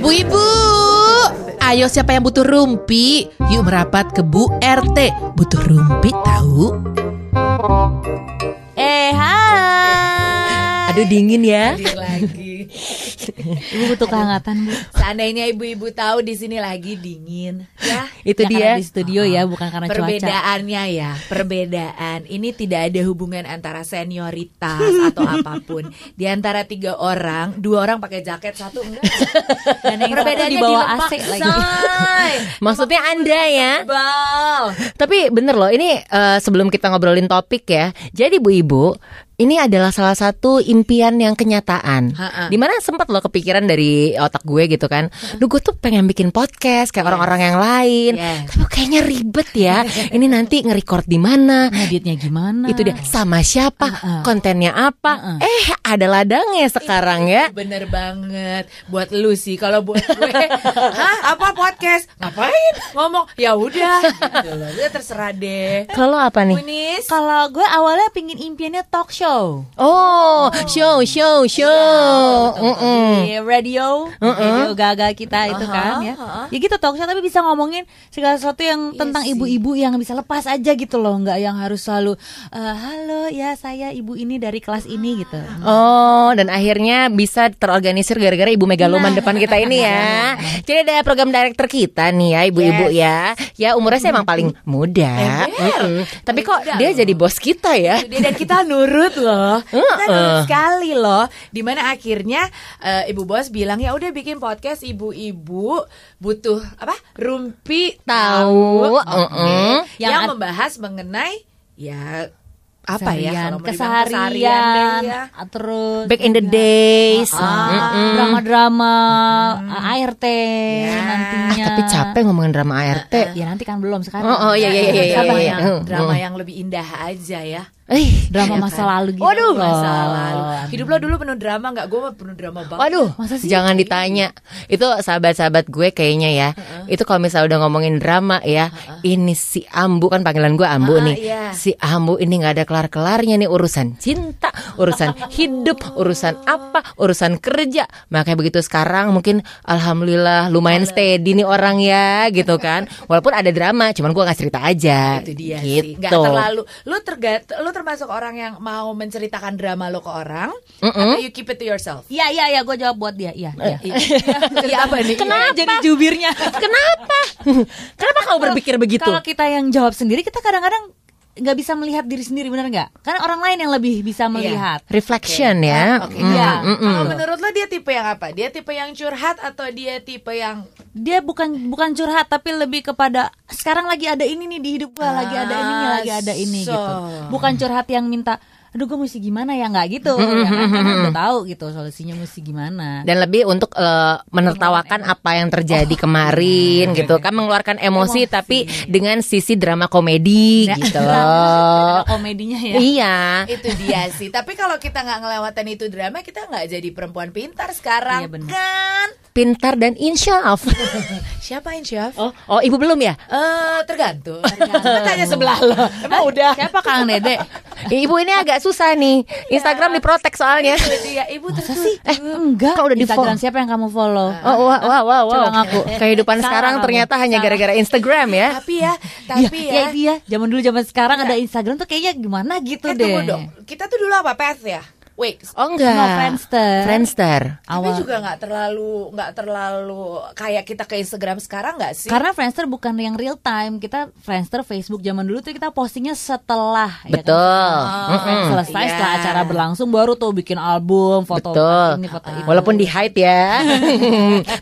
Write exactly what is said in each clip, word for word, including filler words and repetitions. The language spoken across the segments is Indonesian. Bu Ibu, ayo siapa yang butuh rumpi? Yuk merapat ke Bu R T. Butuh rumpi tahu? Eh, hai. Aduh dingin ya. Dingin lagi. Ibu butuh kehangatan, Bu. Seandainya ibu-ibu tahu di sini lagi dingin, ya. Itu ya dia. Karena di studio ya, bukan karena perbedaannya cuaca. Perbedaannya ya, perbedaan. Ini tidak ada hubungan antara senioritas atau apapun. Di antara tiga orang, dua orang pakai jaket, satu enggak. Dan yang perbedaannya di bawah A C lagi. Maksudnya Anda ya. Bal. Tapi bener loh, ini uh, sebelum kita ngobrolin topik ya. Jadi Bu Ibu, ini adalah salah satu impian yang kenyataan. Ha-ha. Dimana sempat loh kepikiran dari otak gue gitu kan, duh gue tuh pengen bikin podcast kayak yeah. orang-orang yang lain yeah. Tapi kayaknya ribet ya. Ini nanti nge-record di mana, ngeditnya gimana, itu dia, sama siapa, uh-uh. kontennya apa, uh-uh. Eh ada ladangnya sekarang ya. Bener banget. Buat lu sih. Kalau buat gue hah, apa podcast? Ngapain? Ngomong ya udah gitu loh. Udah terserah deh. Kalau apa nih? Kalau gue awalnya pingin impiannya talk show. Oh, oh, show, show, show. Ya, betul, betul. Radio, uh-uh. radio gaga kita itu uh-huh, kan ya. Uh-huh. Ya gitu talk show, tapi bisa ngomongin segala sesuatu yang iya tentang sih. Ibu-ibu yang bisa lepas aja gitu loh, nggak yang harus selalu uh, halo ya saya ibu ini dari kelas ini gitu. Oh, dan akhirnya bisa terorganisir gara-gara ibu megaloman nah. depan kita ini ya. Jadi ada program director kita nih ya ibu-ibu yes. ya. Ya umurnya saya emang paling muda. Uh-uh. Tapi kok muda, dia loh. Jadi bos kita ya. Dia dan kita nurut. Loh, kita nurut uh. sekali loh. Dimana akhirnya uh, ibu bos bilang ya udah bikin podcast ibu-ibu butuh apa rumpi tahu, tahu. Okay. uh-uh. yang, yang ad- membahas mengenai ya apa sarian, ya kalau keseharian ya. Terus back in the days uh, uh, drama-drama uh, A R T ya. Nantinya tapi capek ngomongin drama A R T uh, uh. ya nanti kan belum sekarang oh, oh ya ya ya, ya, ya, ya, ya. Yang, drama yang lebih indah aja ya. Eh, drama ya masa kan? Lalu gitu. Waduh, masa lalu. Hidup lo dulu penuh drama enggak? Gue penuh drama banget. Waduh, masa sih? Jangan ditanya. Itu sahabat-sahabat gue kayaknya ya. Uh-uh. Itu kalau misalnya udah ngomongin drama ya, uh-uh. ini si Ambu kan panggilan gue Ambu uh, nih. Yeah. Si Ambu ini enggak ada kelar-kelarnya nih urusan cinta, urusan hidup, urusan apa, urusan kerja. Makanya begitu sekarang mungkin alhamdulillah lumayan steady nih orang ya, gitu kan. Walaupun ada drama, cuman gue enggak cerita aja. Itu dia gitu. Sih. Enggak terlalu lu tergat lu termasuk orang yang mau menceritakan drama lo ke orang, mm-hmm. atau you keep it to yourself? Iya iya iya, gue jawab buat dia. Iya. Iya ya, apa nih? Kenapa? Jadi jubirnya. Kenapa? Kenapa kau berpikir begitu? Kalau kita yang jawab sendiri, kita kadang-kadang nggak bisa melihat diri sendiri, benar nggak? Karena orang lain yang lebih bisa melihat. Yeah. Reflection okay. ya. Oke. Okay. Mm, ya. Kalau menurut lo dia tipe yang apa? Dia tipe yang curhat atau dia tipe yang dia bukan bukan curhat tapi lebih kepada sekarang lagi ada ini nih di hidup gue, ah, lagi ada ini nih, lagi ada ini so. Gitu. Bukan curhat yang minta aduh gue mesti gimana ya, nggak gitu ya, karena udah tahu gitu solusinya mesti gimana dan lebih untuk uh, menertawakan apa yang terjadi oh. kemarin gitu kan, mengeluarkan emosi, emosi tapi dengan sisi drama komedi nah, gitu loh komedinya ya iya itu dia sih. Tapi kalau kita nggak ngelewatin itu drama kita nggak jadi perempuan pintar sekarang iya, kan pintar dan insyaf. Siapa insyaf? Oh, oh ibu belum ya? Uh, tergantung. tergantung. Tanya sebelah lo. Emang udah. Siapa Kang Dede? Ibu ini agak susah nih. Instagram ya. Diprotek soalnya. Iya, ibu terus. Eh, enggak. Kau udah di Instagram follow. Siapa yang kamu follow? Oh, wah wah wah wah. Aku. Kehidupan salah sekarang kamu. Ternyata hanya salah. Gara-gara Instagram ya. Tapi ya, tapi ya. Iya, iya. Zaman dulu zaman sekarang nah. ada Instagram tuh kayaknya gimana gitu eh, deh. Dong. Kita tuh dulu apa? P S ya? Wix. Oh enggak. Nah, Friendster. Friendster. Awal. Tapi juga enggak terlalu enggak terlalu kayak kita ke Instagram sekarang enggak sih? Karena Friendster bukan yang real time. Kita Friendster Facebook zaman dulu tuh kita postingnya setelah betul. Ya kan? Oh, selesai yeah. setelah acara berlangsung baru tuh bikin album, foto ini, foto itu. Walaupun di-hide ya.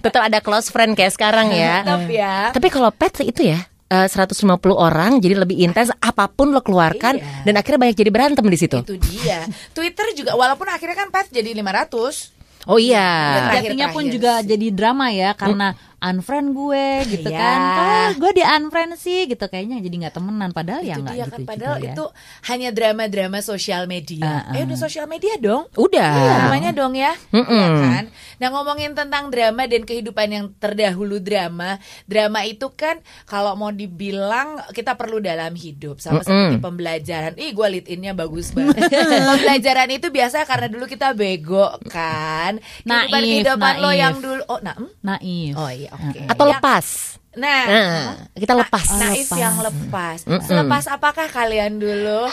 Tetap ada close friend kayak sekarang ya. Tetap ya. Tapi kalau pet itu ya seratus lima puluh orang jadi lebih intens apapun lo keluarkan iya. dan akhirnya banyak jadi berantem di situ. Itu dia. Twitter juga walaupun akhirnya kan pet jadi lima ratus. Oh iya. Jadinya pun juga jadi drama ya karena hmm. unfriend gue gitu yeah. kan. Kalau gue di unfriend sih gitu kayaknya jadi nggak temenan. Padahal itu ya nggak gitu kan, padahal juga, itu ya. Hanya drama-drama sosial media. Uh-uh. Eh udah sosial media dong. Udah. Ya, namanya dong ya. Mm-mm. Ya kan. Nah ngomongin tentang drama dan kehidupan yang terdahulu drama. Drama itu kan kalau mau dibilang kita perlu dalam hidup. Sama Mm-mm. seperti pembelajaran. Ih gue lead in-nya bagus banget. Pembelajaran itu biasa karena dulu kita bego kan. Naif. Kehidupan naif. Lo yang dulu. Oh nah, hmm? Naif. Oh iya. Okay. Atau lepas. Nah, nah kita lepas. Naif lepas. Yang lepas. Mm-mm. Selepas apakah kalian dulu?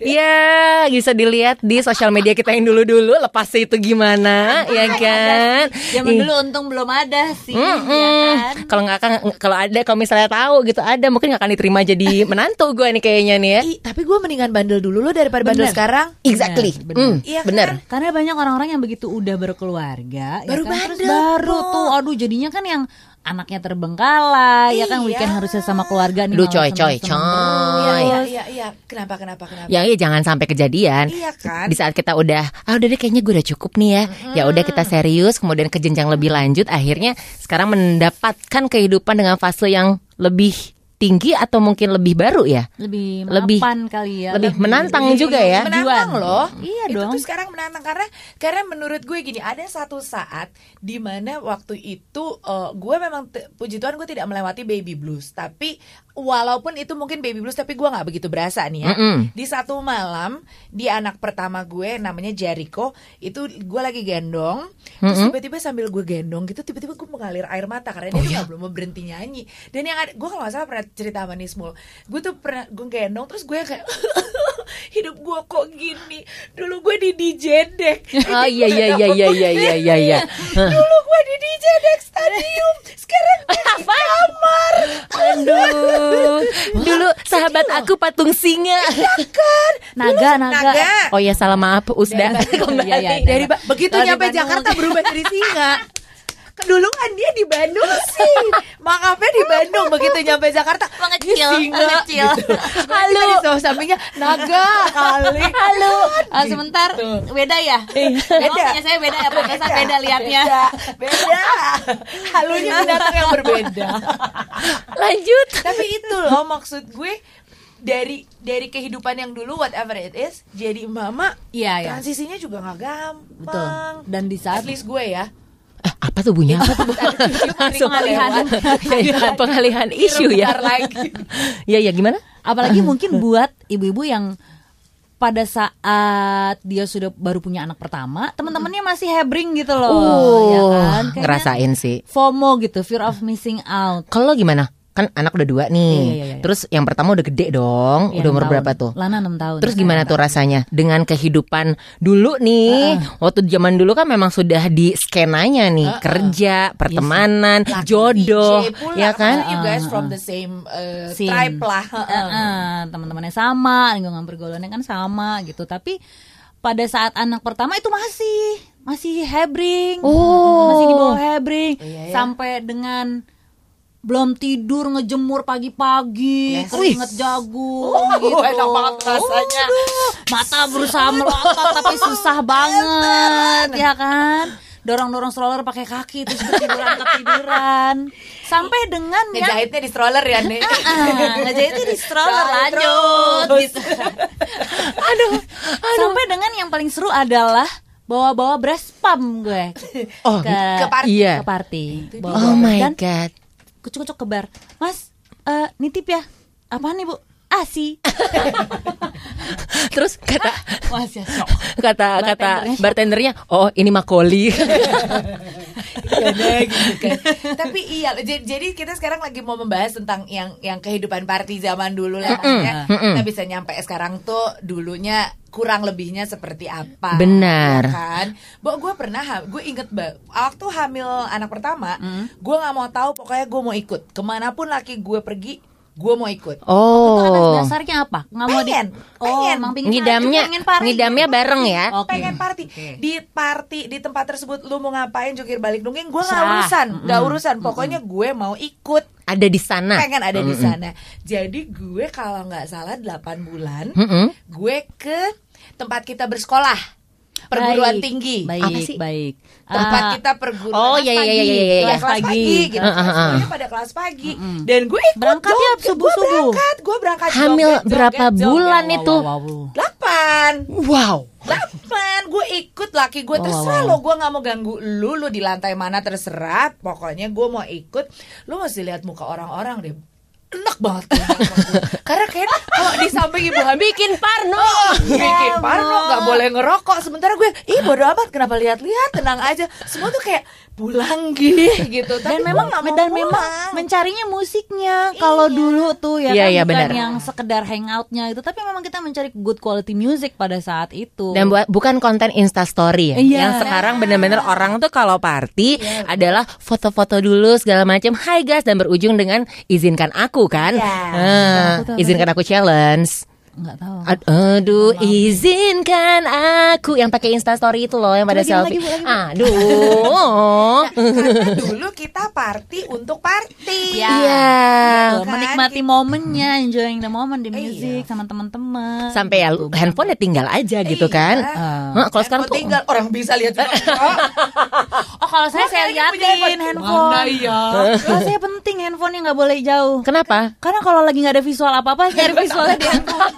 Ya, bisa dilihat di sosial media kita yang dulu-dulu. Lepas itu gimana, ya kan? Zaman dulu untung belum ada sih. Ya kan? Kalau nggak akan, kalau ada, kalau misalnya tahu gitu ada, mungkin nggak akan diterima jadi menantu gue nih kayaknya nih ya. I, tapi gue mendingan bandel dulu lo daripada bener. Bandel sekarang. Exactly. Bener. Mm, ya bener. Kan? Karena banyak orang-orang yang begitu udah berkeluarga, baru ya kan? Bandel, terus baru bro. Tuh, aduh jadinya kan yang anaknya terbengkalai, ya kan weekend harusnya sama keluarga nih. Lu coy coy coy. Iya iya iya. Kenapa kenapa kenapa? Ya iya jangan sampai kejadian. Iya kan? Di saat kita udah, ah udah deh kayaknya gue udah cukup nih ya. Mm-hmm. Ya udah kita serius, kemudian ke jenjang lebih lanjut. Akhirnya sekarang mendapatkan kehidupan dengan fase yang lebih tinggi atau mungkin lebih baru ya, lebih mapan kali ya, lebih, lebih menantang lebih, juga lebih ya, menantang loh, iya itu dong. Tuh sekarang menantang karena karena menurut gue gini, ada satu saat di mana waktu itu uh, gue memang te, puji Tuhan gue tidak melewati baby blues, tapi walaupun itu mungkin baby blues tapi gue nggak begitu berasa nih ya. Mm-mm. Di satu malam di anak pertama gue namanya Jericho itu gue lagi gendong, mm-mm. terus tiba-tiba sambil gue gendong gitu tiba-tiba gue mengalir air mata karena oh, dia ya? Tuh belum mau berhenti nyanyi dan yang ada, gue kalau nggak salah pernah cerita manismul, gue tuh pernah gue gendong terus gue kayak hidup gue kok gini, dulu gue di D J Dek. Oh iya iya iya iya iya iya iya. Dulu gue di D J Dek stadium, sekarang gue di kamar. Aduh, dulu sahabat aku patung singa. Kan? Naga, naga naga. Oh ya salah maaf Usda kembali. Ya, ya, dari ba- begitu nyampe Jakarta berubah dari singa. Dulu kan dia di Bandung sih, makanya di Bandung begitu nyampe Jakarta mengecil, mengecil. Gitu. Halo, di sampingnya naga kali. Halo, oh, sebentar gitu. Beda ya. Beda. Oh, saya beda ya, pantesan beda, beda liatnya. Beda. Beda. Halunya binatang yang berbeda. Lanjut. Tapi itu loh maksud gue. Dari dari kehidupan yang dulu whatever it is jadi mama. Iya ya. Transisinya juga nggak gampang. Betul. Dan di saat. At least gue ya. Apa tuh bunyi apa tuh langsung pengalihan pengalihan isu ya ya ya gimana apalagi mungkin buat ibu-ibu yang pada saat dia sudah baru punya anak pertama teman-temannya masih hebring gitu loh uh, ya kan kayaknya ngerasain sih FOMO gitu, fear of missing out. Kalau gimana kan anak udah dua nih, iya, iya, iya. Terus yang pertama udah gede dong, iya, udah umur tahun. Berapa tuh? Lana enam tahun. Terus gimana tuh rasanya dengan kehidupan dulu nih? Uh-uh. Waktu zaman dulu kan memang sudah di skenanya nih, uh-uh. kerja, pertemanan, yes. Laki, jodoh, pula, ya kan? You guys from the same, uh, same. Tribe lah, uh-uh. Uh-uh. Teman-temannya sama, lingkungan pergaulannya kan sama gitu, tapi pada saat anak pertama itu masih masih hebring, oh. masih di bawah hebring, oh, iya, iya. Sampai dengan belum tidur ngejemur pagi-pagi, yes. Keringet jagung, oh, gitu. Enak banget rasanya. Oh, mata berusaha melotot tapi susah banget, ya kan? Dorong-dorong stroller pakai kaki terus ketiduran ketiduran. Sampai dengan ya ngejahitnya di stroller ya, Nek. Heeh, ngejahitnya di stroller lanjut gitu. Aduh, aduh. Sampai dengan yang paling seru adalah bawa-bawa breast pump gue. Oh, ke, ke party. Iya. Ke party. Oh my dan, god. Kucuk-kucuk ke bar, mas, uh, nitip ya, apaan nih bu? Asi. Terus kata, wah, siap, siap. kata bartendernya. kata bartendernya, oh ini makoli. Iya, gitu kan. Tapi iya, j- jadi kita sekarang lagi mau membahas tentang yang yang kehidupan party zaman dulu lah, makanya kita bisa nyampe sekarang tuh dulunya kurang lebihnya seperti apa. Benar. Kan, bo, gue pernah, gue inget ba, waktu hamil anak pertama, mm. gue nggak mau tahu, pokoknya gue mau ikut, kemanapun laki gue pergi. Gue mau ikut. Oh. Ketuhanan dasarnya apa? Nggak mau pengen, di... oh, pengen. Emang pengen. Ngidamnya, ngidamnya bareng ya. Okay. Pengen party. Okay. Di party di tempat tersebut lu mau ngapain? Jungkir balik dongeng. Gue nggak urusan, nggak mm-hmm. urusan. Pokoknya mm-hmm. gue mau ikut. Ada di sana. Pengen ada mm-hmm. di sana. Jadi gue kalau nggak salah delapan bulan, mm-hmm. gue ke tempat kita bersekolah. perguruan baik, tinggi. Baik, apa sih? Baik. Tempat ah. kita perguruan oh, iya, iya, iya, iya, iya. Kelas, kelas pagi, pagi gitu. Uh, uh, uh. Semuanya pada kelas pagi. Uh, uh. Dan gue ikut berangkat tiap subuh-subuh. Gue berangkat, gue berangkat. Hamil joget, berapa joget, bulan joget. itu? Delapan. Wow. Delapan. Gue ikut laki gue, terserah lo. Gue gak mau ganggu lu, lu di lantai mana terserah. Pokoknya gue mau ikut. Lu mesti lihat muka orang-orang deh. Enak banget karena kan kalau di samping ibu hamil bikin parno oh, bikin parno nggak boleh ngerokok, sementara gue ih bodo amat, kenapa lihat-lihat, tenang aja, semua tuh kayak pulang gitu. Tapi dan memang dan memang mencarinya musiknya. Kalau dulu tuh ya iya, kan iya, bukan bener. yang sekedar hangoutnya itu, tapi memang kita mencari good quality music pada saat itu. Dan bu- bukan konten instastory ya. Iya. Yang sekarang benar-benar orang tuh kalau party iya. adalah foto-foto dulu segala macam. Hai guys, dan berujung dengan izinkan aku kan. Iya. Eh, aku izinkan aku challenge. Enggak tahu. Aduh, Maaf. izinkan aku yang pakai Instastory itu loh, yang pada selfie. Aduh. Nah, karena dulu kita party untuk party. Iya. Yeah. Kan? Menikmati kita... momennya, enjoying the moment di music eh, iya. sama teman-teman. Sampai ya gitu. Handphone-nya tinggal aja eh, gitu kan. Iya. Uh, kalau sekarang tuh tinggal orang bisa lihat juga. Oh, kalau saya oh, saya liatin handphone. Mana ya? Kalau saya penting handphone-nya enggak boleh jauh. Kenapa? Karena kalau lagi enggak ada visual apa-apa, cari visualnya di handphone.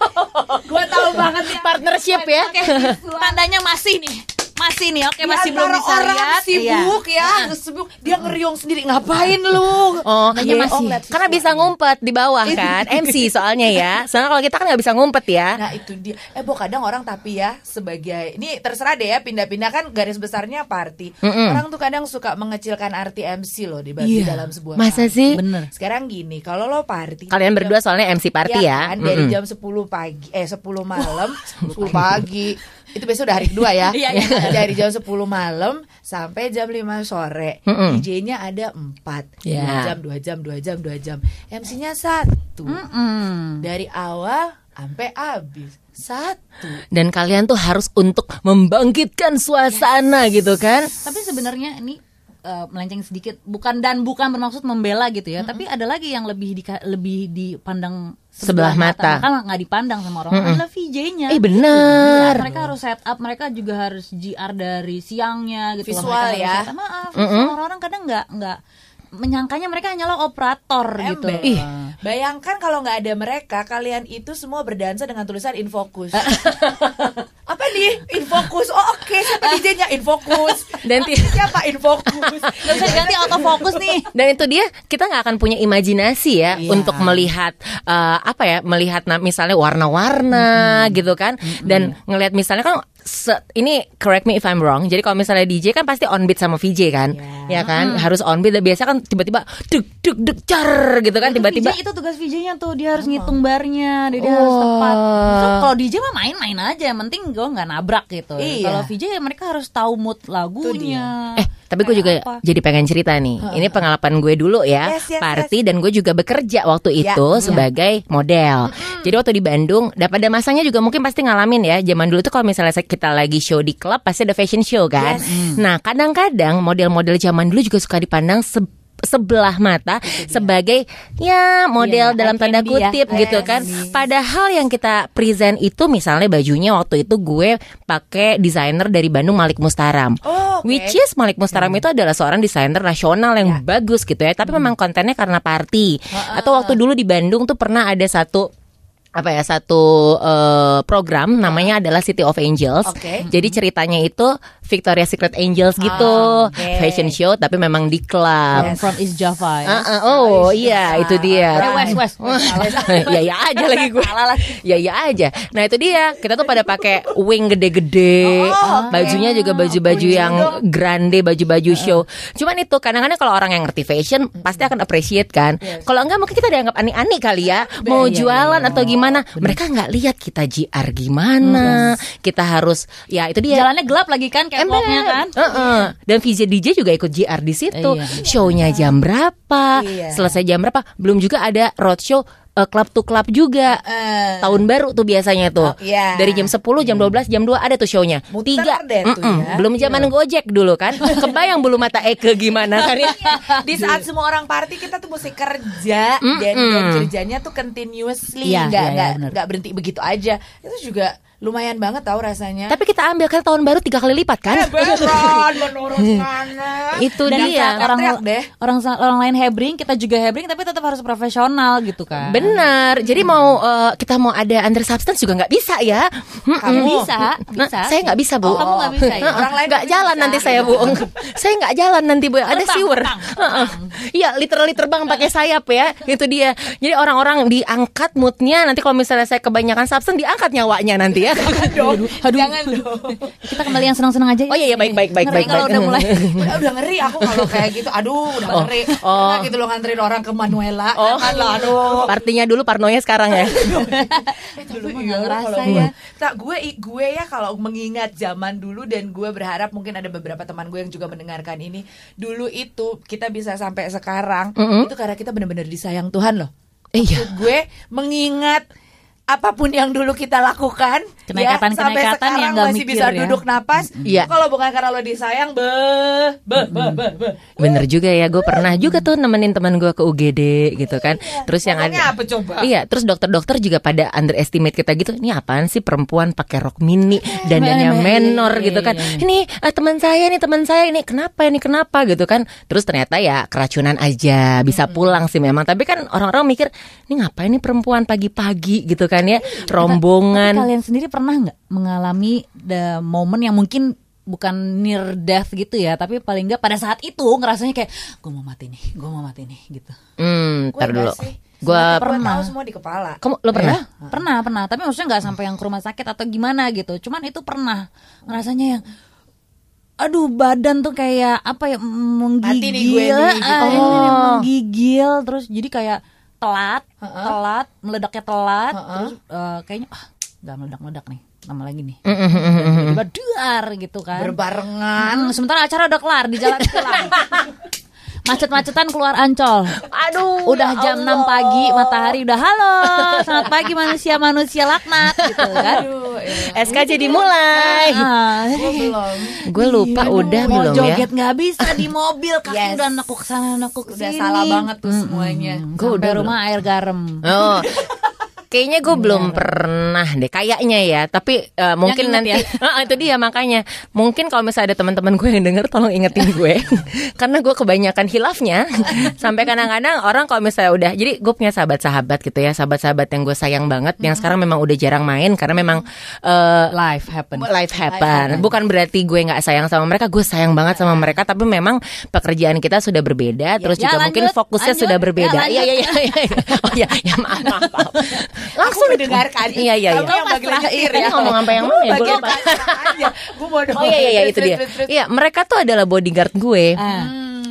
Gue tahu banget ya. Partnership ya. Okay. Tandanya masih nih. Masih nih. Oke, okay, masih belum bisa lihat. Sibuk iya. ya, sibuk. Dia ngeriung sendiri. Ngapain lu? Oh, iya. masih. Oh, karena bisa ngumpet di bawah kan. M C soalnya ya. Soalnya kalau kita kan enggak bisa ngumpet ya. Nah, itu dia. Eh, bo kadang orang tapi ya sebagai ini terserah deh ya, pindah-pindah kan garis besarnya party. Mm-mm. Orang tuh kadang suka mengecilkan arti M C loh dibagi yeah. dalam sebuah. Masa party. sih? Bener. Sekarang gini, kalau lo party. Kalian berdua soalnya M C party ya. Kan? Dari jam sepuluh pagi eh sepuluh malam sepuluh pagi itu besok udah hari kedua ya. Dari jam sepuluh malam sampai jam lima sore Mm-mm. D J-nya ada empat yeah. dua jam dua jam dua jam dua jam M C-nya satu Mm-mm. dari awal sampai habis satu. Dan kalian tuh harus untuk membangkitkan suasana yes. gitu kan. Tapi sebenarnya ini Uh, melenceng sedikit, bukan dan bukan bermaksud membela gitu ya, mm-hmm. tapi ada lagi yang lebih di, lebih dipandang sebelah, sebelah mata, mata. Kan nggak dipandang sama orang mm-hmm. adalah V J-nya. Eh benar. Ya, mereka harus set up, mereka juga harus G R dari siangnya gitu. Visual ya. Set, Maaf, mm-hmm. orang-orang kadang nggak nggak menyangkanya mereka hanyalah operator Ember. gitu. Ih. Bayangkan kalau nggak ada mereka, kalian itu semua berdansa dengan tulisan Infokus. Apa nih Infokus? Oh oke, okay. siapa D J-nya Infokus? Dan t- siapa Infokus? Gak usah ganti autofokus nih. Dan itu dia, kita nggak akan punya imajinasi ya yeah. untuk melihat uh, apa ya, melihat misalnya warna-warna mm-hmm. gitu kan, mm-hmm. dan ngelihat misalnya kan. Se- ini correct me if I'm wrong. Jadi kalau misalnya D J kan pasti on beat sama V J kan, yeah. ya kan hmm. harus on beat. Biasa kan tiba-tiba deg deg deg car gitu kan, itu tiba-tiba. V J itu tugas V J-nya tuh dia harus oh. ngitung barnya, dia, oh. dia harus tepat. So, kalau D J mah main-main aja, yang penting gue nggak nabrak gitu. Iya. Kalau V J ya mereka harus tahu mood lagunya. Eh tapi gue juga apa? jadi pengen cerita nih. Uh. Ini pengalaman gue dulu ya, yes, yes, party yes. dan gue juga bekerja waktu itu yeah. sebagai yeah. model. Mm-hmm. Jadi waktu di Bandung, dan pada masanya juga mungkin pasti ngalamin ya. Zaman dulu tuh kalau misalnya kita lagi show di klub pasti ada fashion show kan. Yes. Nah kadang-kadang model-model zaman dulu juga suka dipandang se- sebelah mata sebagai ya model ya, dalam tanda kutip ya. gitu kan. Padahal yang kita present itu misalnya bajunya waktu itu gue pakai desainer dari Bandung, Malik Mustaram. Oh, okay. Which is Malik Mustaram hmm. itu adalah seorang desainer nasional yang ya. bagus gitu ya. Tapi hmm. memang kontennya karena party. Uh-uh. Atau waktu dulu di Bandung tuh pernah ada satu apa ya satu uh, program namanya adalah City of Angels. Okay. Jadi ceritanya itu Victoria's Secret Angels gitu, oh, okay. fashion show tapi memang di klub. Yes. From East Java. Ya? Uh, uh, oh iya yeah, itu dia. Right. West West. Ya ya aja lagi gue. Ya ya aja. Nah itu dia. Kita tuh pada pakai wing gede-gede, oh, okay. bajunya juga baju-baju oh, yang grande, baju-baju uh. show. Cuman itu kadang-kadang kalau orang yang ngerti fashion mm-hmm. pasti akan appreciate kan. Yes. Kalau enggak mungkin kita dianggap aneh-aneh kali ya. Mau yeah, jualan yeah, atau gimana? Gimana? Mereka nggak lihat kita G R gimana, hmm. kita harus ya itu dia. Jalannya gelap lagi kan, kayak pokoknya kan. Uh-uh. Dan V J D J juga ikut G R di situ. Iya. Show-nya jam berapa? Iya. Selesai jam berapa? Belum juga ada roadshow uh, club to club juga. Uh. Tahun baru tuh biasanya tuh. Oh, yeah. Dari jam sepuluh, jam dua belas, jam dua ada tuh show-nya. Tiga. Ya. Belum zaman yeah. Gojek dulu kan. Kebayang belum mata Eke gimana kan ya? Di saat semua orang party kita tuh mesti kerja mm-mm. dan kerjanya tuh continuously. Yeah. Enggak, enggak, enggak berhenti begitu aja. Itu juga lumayan banget tau rasanya. Tapi kita ambil kan tahun baru tiga kali lipat kan? Heberan menurut mana? Itu dan dia orang deh. Orang orang lain hebring, kita juga hebring tapi tetap harus profesional gitu kan? Benar. Jadi hmm. mau uh, kita mau ada under substance juga nggak bisa ya? Kamu bisa? Bisa. Nah, saya nggak bisa bu. Oh, kamu nggak bisa. Ya? Orang lain nggak jalan bisa. Nanti saya bu. Saya nggak jalan nanti bu. Ada terbang, siwer. Iya, literally terbang pakai sayap ya. Itu dia. Jadi orang-orang diangkat moodnya. Nanti kalau misalnya saya kebanyakan substance diangkat nyawanya nanti ya. Jangan dong, aduh, jangan dong. Kita kembali yang senang-senang aja ya. Oh iya, iya baik baik baik ngeri baik. Kalau udah mulai, udah ngeri aku kalau kayak gitu. Aduh, udah oh, ngeri. Oh. Nah, gitu lo nganterin orang ke Manuela. Oh, lah, aduh. Partinya dulu parnonya sekarang ya. eh, dulu enggak ngerasa ya. Tak gue gue ya kalau mengingat zaman dulu dan gue berharap mungkin ada beberapa teman gue yang juga mendengarkan ini. Dulu itu kita bisa sampai sekarang mm-hmm. itu karena kita benar-benar disayang Tuhan loh. Iya. Eh, gue mengingat apapun yang dulu kita lakukan kenekatan, ya, sampai sekarang yang masih mikir, bisa ya? Duduk napas ya. Kalau bukan karena lo disayang be, be, be, be, be. Bener juga ya, gue pernah juga tuh nemenin teman gue ke U G D gitu kan. Terus yang ada apa, coba? Iya, terus dokter-dokter juga pada underestimate kita gitu. Ini apaan sih perempuan pakai rok mini, dandannya menor gitu kan. Ini ah, teman saya nih, teman saya ini kenapa ini kenapa gitu kan. Terus ternyata ya keracunan aja, bisa pulang sih memang. Tapi kan orang-orang mikir ini ngapain nih perempuan pagi-pagi gitu kan ya, rombongan. Tapi kalian sendiri pernah nggak mengalami the moment yang mungkin bukan near death gitu ya, tapi paling nggak pada saat itu ngerasanya kayak gue mau mati nih, gue mau mati nih gitu. Hmm, tar dulu. Gue pernah. Tahu semua di kepala. Kamu lo pernah? Eh, pernah, pernah. Tapi maksudnya nggak sampai yang ke rumah sakit atau gimana gitu. Cuman itu pernah ngerasanya yang aduh badan tuh kayak apa ya menggigil, oh. menggigil terus jadi kayak telat, uh-uh. telat, meledaknya telat, uh-uh. terus uh, kayaknya ah nggak meledak-meledak nih, lama lagi nih, tiba-tiba duar gitu kan, berbarengan, hmm, sementara acara udah kelar di jalan kelar, macet-macetan keluar Ancol, aduh, udah jam Allah. enam pagi, matahari udah halo, selamat pagi manusia-manusia laknat, gitu kan, aduh, iya. S K jadi mulai, ah, gue lupa iya, udah mau belum joget ya, joget nggak bisa di mobil, kaki yes. udah nekuk sana nekuk sini, udah salah banget tuh mm-hmm. semuanya, gue udah rumah air garam. Oh. Kayaknya gue belum pernah deh, kayaknya ya. Tapi uh, mungkin nanti ya? uh, itu dia makanya. Mungkin kalau misalnya ada teman-teman gue yang denger, tolong ingetin gue. Karena gue kebanyakan hilafnya. Sampai kadang-kadang orang kalau misalnya udah, jadi gue punya sahabat-sahabat gitu ya, sahabat-sahabat yang gue sayang banget, yang sekarang memang udah jarang main karena memang uh, life happen. Life happen. Bukan berarti gue nggak sayang sama mereka, gue sayang banget sama mereka. Tapi memang pekerjaan kita sudah berbeda, terus ya, juga ya, mungkin lanjut, fokusnya lanjut, sudah berbeda. Iya iya iya. Oh ya, ya maaf maaf. maaf. Langsung didengarkan. Iya iya iya. Kamu yang terakhir ya. Ngomong apa yang mana ya? Gue lupa. Gue mau dong. Oh iya iya itu dia. Iya, mereka tuh adalah bodyguard gue. Ah.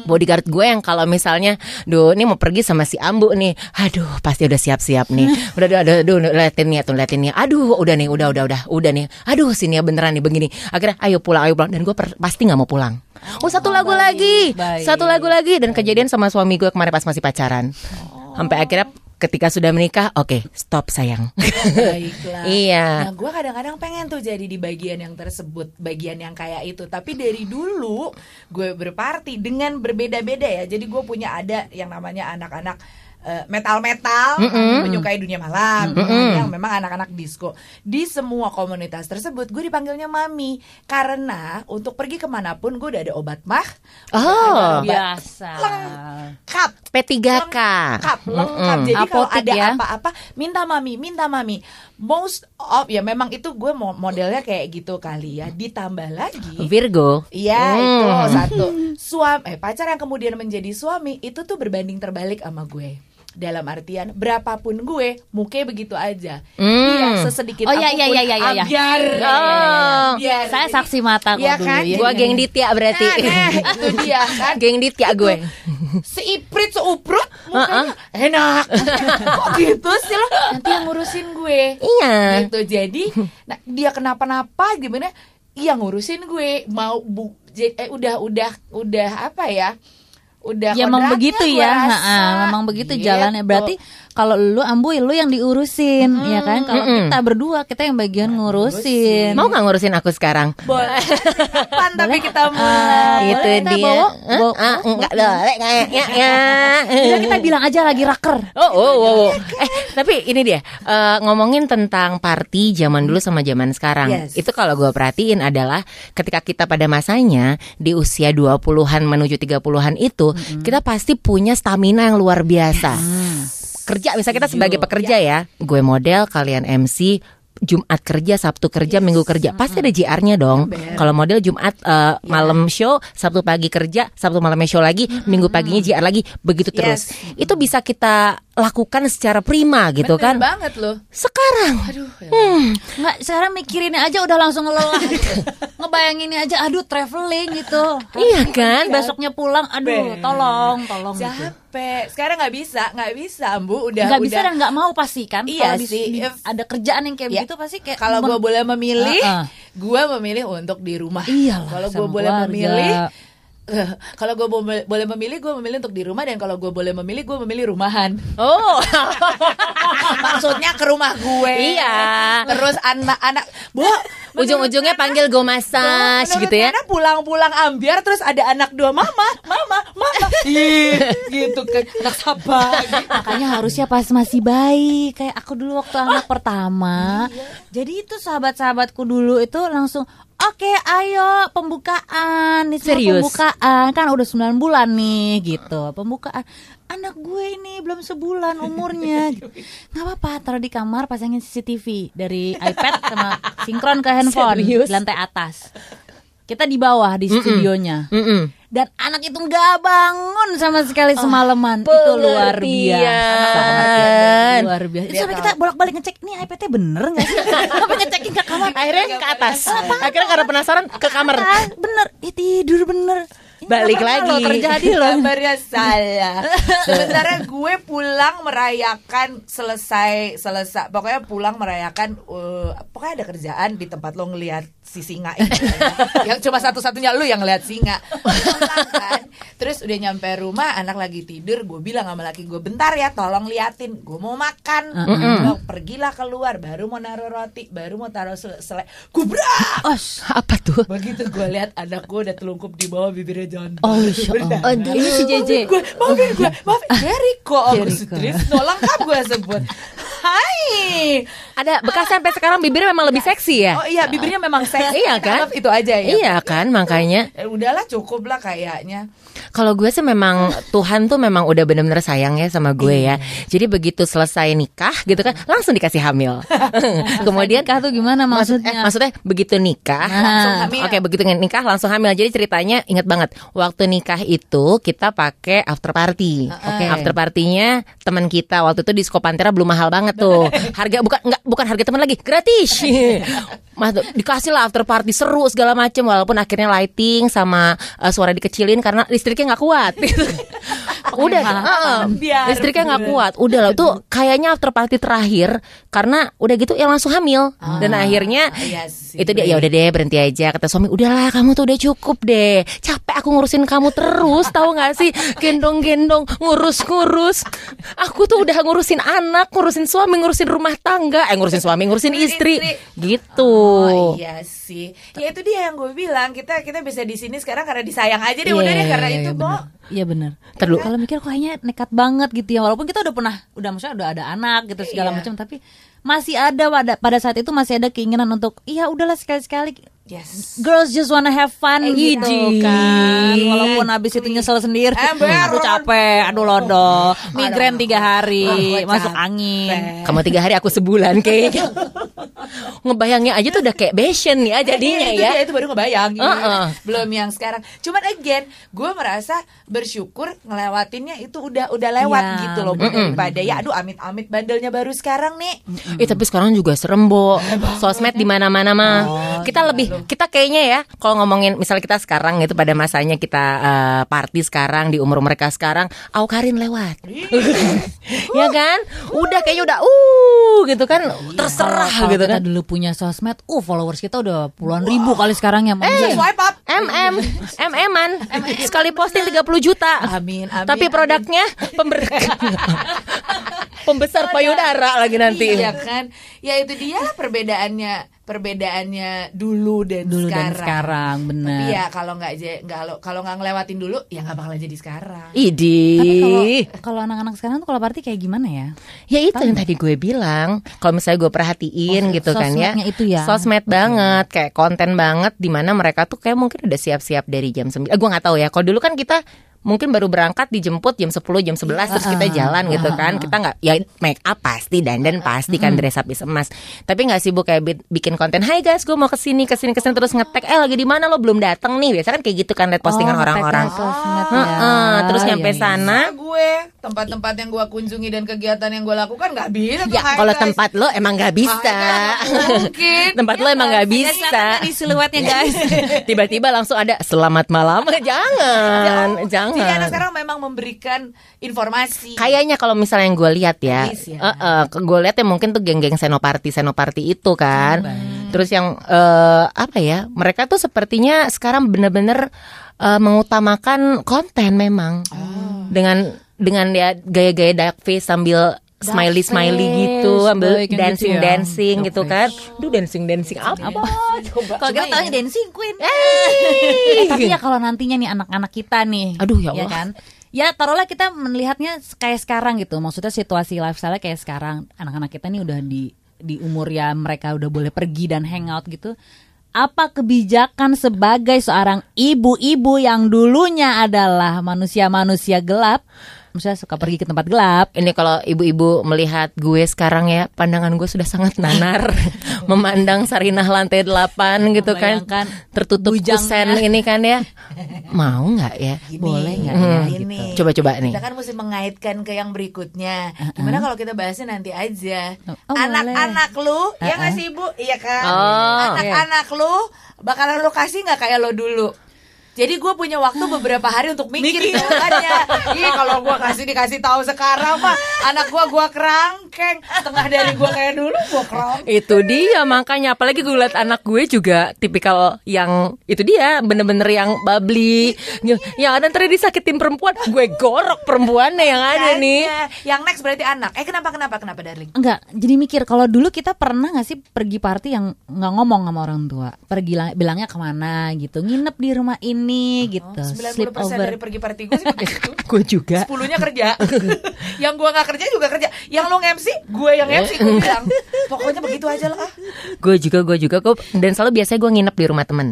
Bodyguard gue yang kalau misalnya duh ini mau pergi sama si Ambu nih, aduh pasti udah siap-siap nih. Udah udah udah, udah liatin nih tuh liatin nih. Aduh udah nih udah udah udah udah nih. Aduh sini ya beneran nih begini. Akhirnya ayo pulang ayo pulang dan gue per- pasti nggak mau pulang. Oh satu oh, lagu baik, lagi, baik. satu lagu lagi dan kejadian sama suami gue kemarin pas masih pacaran. Oh. Sampai akhirnya ketika sudah menikah, oke, okay, stop sayang. Baiklah. Iya. Nah, gue kadang-kadang pengen tuh jadi di bagian yang tersebut, bagian yang kayak itu. Tapi dari dulu gue berparti dengan berbeda-beda ya. Jadi gue punya ada yang namanya anak-anak uh, metal-metal, mm-mm. menyukai dunia malam, mm-mm. yang memang anak-anak disco. Di semua komunitas tersebut gue dipanggilnya mami karena untuk pergi kemanapun gue udah ada obat mah. Oh, biasa. Lengkap. P tiga K lengkap, lengkap. Mm-hmm. Jadi kalau ada ya. apa-apa minta mami, minta mami. Most of ya memang itu gue modelnya kayak gitu kali ya. Ditambah lagi Virgo. Iya mm. itu satu. Suami eh pacar yang kemudian menjadi suami itu tuh berbanding terbalik sama gue. Dalam artian berapapun gue mukanya begitu aja. Mm. Iya sesedikit oh, apapun. Oh iya iya iya iya. Biar. Oh. Biar. Saya saksi mata ya, kan? Dulu ya. Gue geng Ditya berarti. Nah, nah, itu dia kan. Geng Ditya gue. Seiprit seuprut mukanya uh-uh. enak. Kok gitu sih lo? Nanti yang ngurusin gue. Iya. Gitu jadi nah, dia kenapa-napa gimana? Iya ngurusin gue. Mau bu, j- eh, udah udah udah apa ya? Udah ya memang begitu ya, ha, memang begitu gitu. Jalannya berarti Kalau lu Ambu, lu yang diurusin, hmm. ya kan? Kalau hmm. kita berdua, kita yang bagian ngurusin. Mau nggak ngurusin aku sekarang? Boleh. Kapan tapi kita mulai? Uh, itu kita dia. Bawa, huh? bawa, ah, bawa, enggak boleh kayaknya. Ya kita bilang aja lagi raker. Oh, oh, oh, oh. Eh, tapi ini dia uh, ngomongin tentang party zaman dulu sama zaman sekarang. Yes. Itu kalau gue perhatiin adalah ketika kita pada masanya di usia dua puluhan menuju tiga puluhan itu, mm-hmm. kita pasti punya stamina yang luar biasa. Yes. Kerja, misalnya kita sebagai pekerja ya, gue model, kalian M C, Jumat kerja, Sabtu kerja, yes. Minggu kerja, pasti ada J R-nya dong. Kalau model Jumat uh, yeah. malam show, Sabtu pagi kerja, Sabtu malamnya show lagi, mm-hmm. Minggu paginya J R lagi, begitu terus. Yes. Itu bisa kita lakukan secara prima gitu. Bener kan? Bener banget loh. Sekarang, aduh, ya hmm. nggak, sekarang mikirinnya aja udah langsung lelah. Ngebayanginnya aja, aduh traveling gitu. Iya kan? Besoknya pulang, aduh, tolong, tolong. Gitu. Sekarang nggak bisa, nggak bisa, Bu. Udah, nggak bisa dan nggak mau pasti kan. Iya sih. If, ada kerjaan yang kayak yeah. begitu pasti kayak. Kalau gue boleh memilih, uh, uh. gue memilih untuk di rumah. Iyalah. Kalau gue boleh keluarga. memilih. Kalau gue bo- boleh memilih, gue memilih untuk di rumah. Dan kalau gue boleh memilih, gue memilih rumahan. Oh. Maksudnya ke rumah gue. Iya. Terus anak-anak Bu, ujung-ujungnya anak, panggil gue massage gitu ya. Karena pulang-pulang ambiar terus ada anak dua, mama, mama, mama. Gitu kan, anak sabar gitu. Makanya harusnya pas masih bayi. Kayak aku dulu waktu anak oh. pertama iya. Jadi itu sahabat-sahabatku dulu itu langsung oke, ayo pembukaan nih, serius? Pembukaan kan udah sembilan bulan nih gitu. Pembukaan anak gue ini belum sebulan umurnya. Nggak apa-apa, taruh di kamar, pasangin C C T V dari iPad sama sinkron ke handphone. Serius? Di lantai atas. Kita di bawah di Mm-mm. studionya. Mm-mm. Dan anak itu nggak bangun sama sekali semalaman. Oh, itu luar biasa. Luar biasa. Sampai kita bolak-balik ngecek nih iPad-nya bener nggak sih? Sampai ngecekin ke kamar. Akhirnya ke atas. Akhirnya karena penasaran ke kamar. Bener, ya tidur bener. Balik lagi. Loh, terjadi loh. Kabarnya salah. Sebenarnya gue pulang merayakan selesai selesai. Pokoknya pulang merayakan. Uh, pokoknya ada kerjaan di tempat lo ngelihat si singa itu. Yang cuma satu-satunya lo yang ngelihat singa. Kan? Terus udah nyampe rumah, anak lagi tidur, gue bilang sama laki gue, bentar ya, tolong liatin, gue mau makan. Mm-hmm. Lo pergilah keluar, baru mau naruh roti, baru mau taruh selai, gubrak. Oh, apa tuh? Begitu gue lihat anak gue udah telungkup di bawah bibirnya John. Oh, oh ini si J J. Gue, maafin gue, maafin Jericho, Agustus, tolong kan gue sebut. Hai, ada bekas sampai sekarang bibirnya memang lebih seksi ya. Oh iya, bibirnya memang seksi. Iya kan? Itu aja ya. Iya kan, makanya. Udahlah, cukup lah kayaknya. Kalau gue sih memang Tuhan tuh memang udah benar-benar sayang ya sama gue ya. Jadi begitu selesai nikah gitu kan, langsung dikasih hamil. Kemudian nikah tuh gimana maksudnya? Eh, maksudnya begitu nikah nah. langsung hamil. Oke, begitu nikah langsung hamil. Jadi ceritanya ingat banget. Waktu nikah itu kita pakai after party. Oke, okay. After party-nya teman kita waktu itu di Skopantera belum mahal banget tuh. Harga bukan enggak bukan harga teman lagi, gratis. Mas dikasih lah after party seru segala macem, walaupun akhirnya lighting sama uh, suara dikecilin karena listriknya nggak kuat. Udah, uh, listriknya nggak kuat. Udah lah tuh kayaknya after party terakhir karena udah gitu ya langsung hamil ah, dan akhirnya iya sih, itu dia ya udah deh berhenti aja kata suami. Udahlah kamu tuh udah cukup deh, capek aku ngurusin kamu terus tahu nggak sih, gendong-gendong, ngurus-ngurus. Aku tuh udah ngurusin anak, ngurusin suami, ngurusin rumah tangga, eh ngurusin suami, ngurusin istri, gitu. Oh iya sih. Ya itu dia yang gue bilang, kita kita bisa di sini sekarang karena disayang aja deh yeah, udah deh karena yeah, itu kok. Iya benar. Terus ya, kalau mikir kayaknya nekat banget gitu ya, walaupun kita udah pernah udah maksudnya udah ada anak gitu segala yeah. macam, tapi masih ada pada pada saat itu masih ada keinginan untuk iya udahlah sekali-sekali. Yes. Girls just wanna have fun eh, gitu kan. Walaupun abis itu nyesel sendiri. Aku capek, aduh lodo, migrain tiga hari, masuk angin. Kamu tiga hari aku sebulan kayaknya. Ngebayangnya aja tuh udah kayak passion ya jadinya ya. Iya itu baru ngebayang. Uh-uh. Belum yang sekarang. Cuman again, gue merasa bersyukur ngelewatinnya itu udah udah lewat yeah. gitu loh. Daripada ya aduh amit-amit bandelnya baru sekarang nih. Mm. Eh tapi sekarang juga serem, Bo. Sosmed di mana-mana mah. Oh, kita lebih kita kayaknya ya kalau ngomongin misalnya kita sekarang gitu pada masanya kita uh, party sekarang di umur mereka sekarang Aukarin lewat ya kan udah kayaknya udah uh gitu kan terserah kalo, kalo gitu kan kita dulu punya sosmed uh followers kita udah puluhan wow. ribu kali sekarang ya eh, swipe up mm mm-an sekali posting tiga puluh juta amin, amin tapi produknya pemberian pembesar payudara lagi nanti. Iya kan? Ya itu dia lah perbedaannya. Perbedaannya dulu dan dulu sekarang. Dan sekarang benar. Tapi ya kalau nggak kalau kalau nggak ngelewatin dulu ya nggak bakalan jadi sekarang. Idi. Tapi kalau kalau anak-anak sekarang tuh kalau party kayak gimana ya? Ya itu Tau yang ya? Tadi gue bilang. Kalau misalnya gue perhatiin oh, gitu kan ya. Itu ya. Sosmed okay. banget, kayak konten banget di mana mereka tuh kayak mungkin udah siap-siap dari jam sembilan. Eh, gue nggak tahu ya. Kalau dulu kan kita mungkin baru berangkat dijemput jam sepuluh, jam sebelas uh, terus kita jalan uh, gitu kan. Kita gak, ya make up pasti, dandan pasti kan, dress up is emas. Tapi gak sibuk kayak bikin konten, hai guys gue mau kesini, kesini, kesini. Terus nge-tag, eh lagi di mana lo belum datang nih. Biasa kan kayak gitu kan, liat postingan oh, orang-orang oh, ya. uh, Terus nyampe iya, iya. sana gue, tempat-tempat yang gue kunjungi dan kegiatan yang gue lakukan gak bisa tuh. Ya kalau tempat lo emang gak bisa mungkin. Tempat ya, lo emang gak bisa di siluetnya guys. Tiba-tiba langsung ada selamat malam. Jangan, jangan. Jadi anak sekarang memang memberikan informasi. Kayaknya kalau misalnya yang gue lihat ya, yes, ya. Uh, uh, gue lihat ya mungkin tuh geng-geng senoparti, senoparti itu kan. Hmm. Terus yang uh, apa ya? Mereka tuh sepertinya sekarang benar-benar uh, mengutamakan konten memang oh. dengan dengan ya gaya-gaya dark face sambil smiley smiley gitu, ambil dancing dancing gitu kan, duh dancing dancing apa? Kalau kita tahu dancing queen. Eh, tapi ya kalau nantinya nih anak-anak kita nih, aduh ya Allah. Ya kan? Ya taruhlah kita melihatnya kayak sekarang gitu, maksudnya situasi lifestyle kayak sekarang, anak-anak kita nih udah di di umur ya mereka udah boleh pergi dan hangout gitu. Apa kebijakan sebagai seorang ibu-ibu yang dulunya adalah manusia-manusia gelap? Misalnya suka pergi ke tempat gelap. Ini kalau ibu-ibu melihat gue sekarang ya, pandangan gue sudah sangat nanar. Memandang Sarinah lantai delapan gitu kan, tertutup kusen ini kan ya. Mau gak ya? Gini, boleh gak hmm, ya gitu. Coba-coba nih, kita kan mesti mengaitkan ke yang berikutnya. uh-uh. Gimana kalau kita bahasnya nanti aja. oh, Anak-anak boleh. Lu uh-uh. ya gak sih ibu? Iya kan? oh, Anak-anak yeah. lu bakalan lu kasih gak kayak lo dulu? Jadi gue punya waktu beberapa hari untuk mikir jawabannya. Iya kalau gue kasih dikasih tahu sekarang mah anak gue gue kerangkeng setengah dari gue kayak dulu gue kerong. Itu dia makanya apalagi gue liat anak gue juga tipikal yang itu dia bener-bener yang bubbly. Yang ada ntar disakitin perempuan gue gorok perempuannya yang ada nih. Yang next berarti anak. Eh kenapa kenapa kenapa darling? Enggak. Jadi mikir kalau dulu kita pernah nggak sih pergi party yang nggak ngomong sama orang tua. Pergi bilangnya kemana gitu. Nginep di rumah ini. Nih, oh, gitu. sembilan puluh persen dari pergi party gue sih pakai itu. Gue juga sepuluhnya kerja. Yang gue gak kerja juga kerja. Yang lo nge-M C, gue yang nge-M C. Gue bilang pokoknya begitu aja lah. Gue juga, gue juga gua, dan selalu biasanya gue nginep di rumah temen.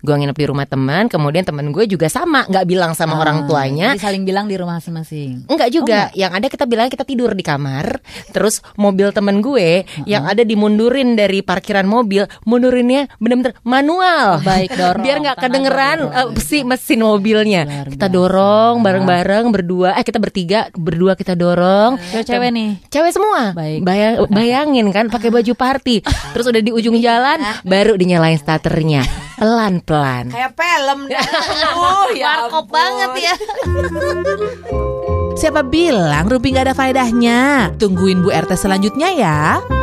Gue nginep di rumah teman. Kemudian temen gue juga sama, gak bilang sama ah, orang tuanya. Jadi saling bilang di rumah masing-masing. Enggak juga oh, enggak. Yang ada kita bilang kita tidur di kamar. Terus mobil temen gue uh-huh. yang ada dimundurin dari parkiran mobil. Mundurinnya bener-bener manual. Baik dorong. Biar gak kedengeran dorong. Uh, si mesin mobilnya luar kita dorong bareng-bareng berdua eh kita bertiga berdua kita dorong cewek Cewek nih cewek semua bayang, bayangin kan pakai baju party terus udah di ujung jalan baru dinyalain starternya pelan-pelan kayak film dah. Oh, ya warkop banget ya. Siapa bilang Ruby gak ada faedahnya? Tungguin Bu R T selanjutnya ya.